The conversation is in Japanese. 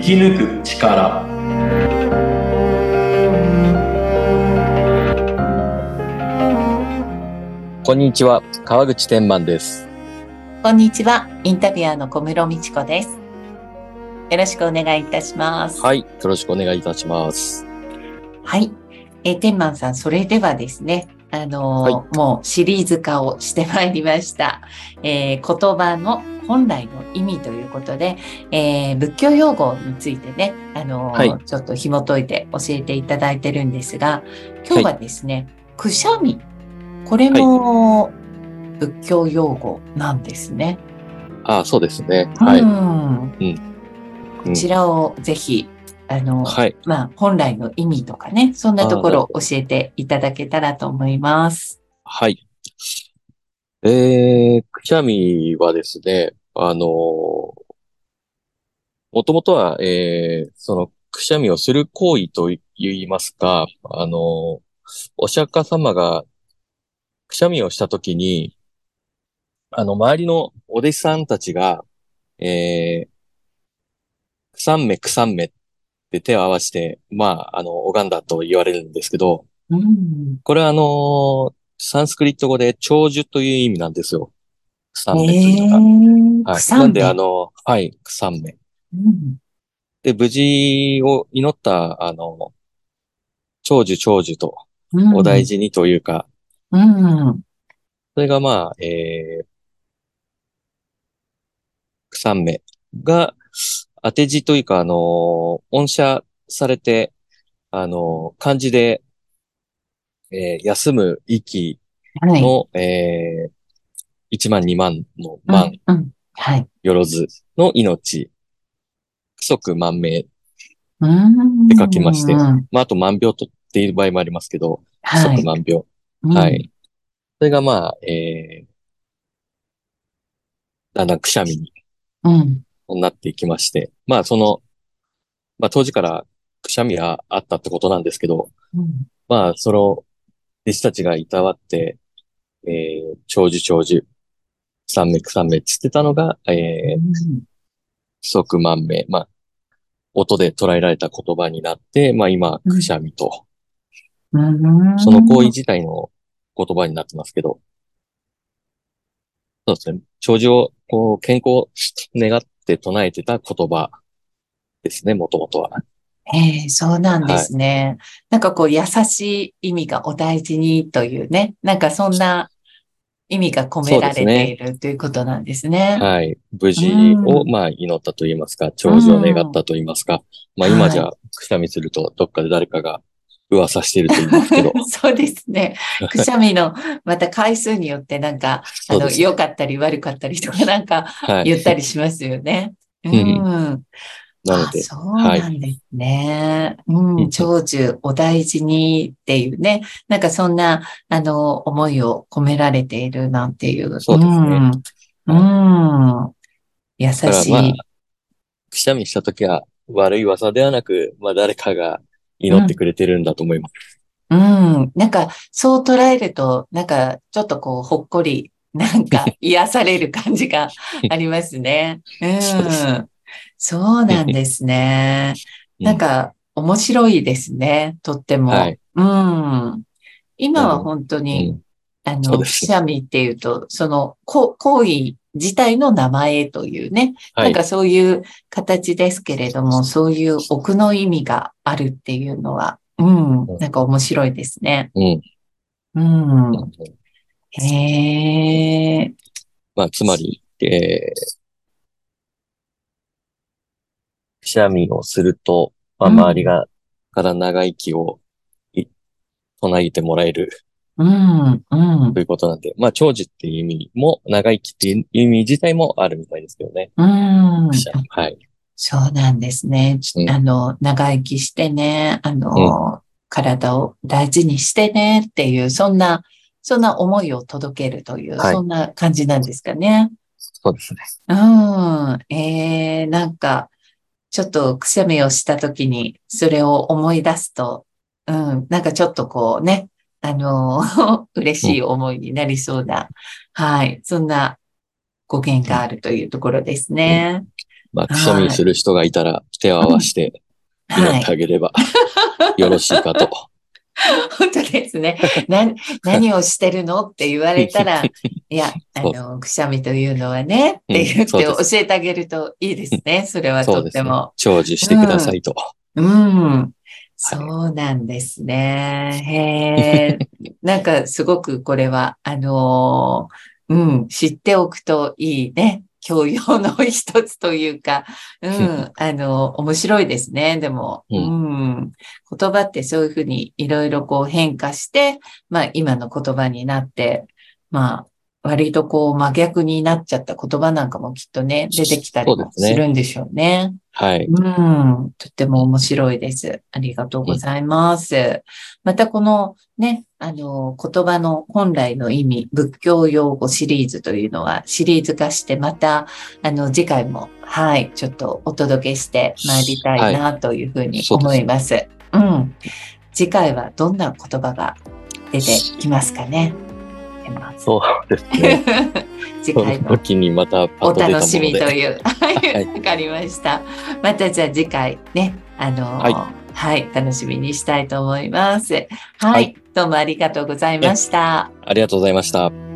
生き抜く力。こんにちは、川口天満です。こんにちは、インタビュアーの小室美智子です。よろしくお願いいたします。はい、よろしくお願いいたします。はい、天満さん、それではですね、はい、もうシリーズ化をしてまいりました、言葉の本来の意味ということで、仏教用語についてね、はい、ちょっと紐解いて教えていただいてるんですが、今日はですね、はい、くしゃみ、これも仏教用語なんですね。はい、あ、そうですね。はい、うん、こちらをぜひはい、まあ、本来の意味とかね、そんなところを教えていただけたらと思います。はい。くしゃみはですね、もともとは、その、くしゃみをする行為と言いますか、お釈迦様がくしゃみをしたときに、周りのお弟子さんたちが、くさんめくさんめで手を合わせて、まあ、拝んだと言われるんですけど、うん、これはサンスクリット語で長寿という意味なんですよ。くさんめというのが。はい。なんではい、くさんめ、うん。で、無事を祈った、長寿と、うん、お大事にというか、うん、それがまあ、くさんめが、当て字というか、音写されて、漢字で、休む息の、はい、1万2万の万、うんうん、はい、よろずの命、不足万命って書きまして、まあ、あと万病とっていう場合もありますけど、不足万病、はい、はい。それがまあ、だんだんくしゃみに。うん、なっていきまして。まあ、当時からくしゃみがあったってことなんですけど、うん、まあ、弟子たちがいたわって、長寿、くさんめつってたのが、うん、不足万命。まあ、音で捉えられた言葉になって、まあ今、くしゃみと、うん、その行為自体の言葉になってますけど、そうですね。長寿を、健康を願って唱えてた言葉ですね、もともとは。そうなんですね。はい、なんか優しい意味がお大事にというね、なんかそんな意味が込められている、ね、ということなんですね。はい。無事を、まあ、祈ったと言いますか、長寿を願ったと言いますか、まあ今じゃくしゃみするとどっかで誰かが噂してると言いますけど。そうですね。くしゃみの、また回数によってなんか、良かったり悪かったりとかなんか言ったりしますよね。はい、うん。なので。そうなんですね。はい、うん。長寿お大事にっていうね。なんかそんな、思いを込められているなんていう。そうですね。うん。優しい。まあ、くしゃみしたときは悪い噂ではなく、まあ誰かが祈ってくれてるんだと思います。うん。なんか、そう捉えると、なんか、ちょっとほっこり、なんか、癒される感じがありますね。うん。そうなんですね。なんか、面白いですね。とっても。はい、うん。今は本当に、くしゃみっていうと、行為自体の名前というね、なんかそういう形ですけれども、はい、そういう奥の意味があるっていうのは、うん、なんか面白いですね。うん。うん。まあ、つまり、くしゃみをすると、まあ、周りが、から長生きを唱えてもらえる。うん、うん。ということなんで、まあ、長寿っていう意味も、長生きっていう意味自体もあるみたいですけどね。うん。はい。そうなんですね。うん、長生きしてね、うん、体を大事にしてねっていう、そんな思いを届けるという、はい、そんな感じなんですかね。そうですね。うん。なんか、ちょっとくしゃみをしたときに、それを思い出すと、うん、なんかちょっとね、嬉しい思いになりそうな、はい、そんな語源があるというところですね。まあ、くそみする人がいたら、手を合わせて、祈ってあげれば、よろしいかと。本当ですね。何をしてるのって言われたら、いや、くしゃみというのはね、って言って教えてあげるといいですね。それはとっても。そうですね。長寿してくださいと。うん。そうなんですね。へえ。なんか、すごくこれは、知っておくといいね。教養の一つというか、面白いですね。でも、言葉ってそういうふうにいろいろこう変化して、まあ今の言葉になって、まあ割とこう真逆になっちゃった言葉なんかもきっとね、出てきたりもするんでしょうね。はい。とっても面白いです。ありがとうございます。またこのね、言葉の本来の意味、仏教用語シリーズというのはシリーズ化して、また、次回も、はい、ちょっとお届けしてまいりたいなというふうに思います。はい、うん。次回はどんな言葉が出てきますかね。そうですね。次回の時にまたお楽しみという。はい、わかりました。またじゃあ次回ね、はい、楽しみにしたいと思います。はい、どうもありがとうございました。ありがとうございました。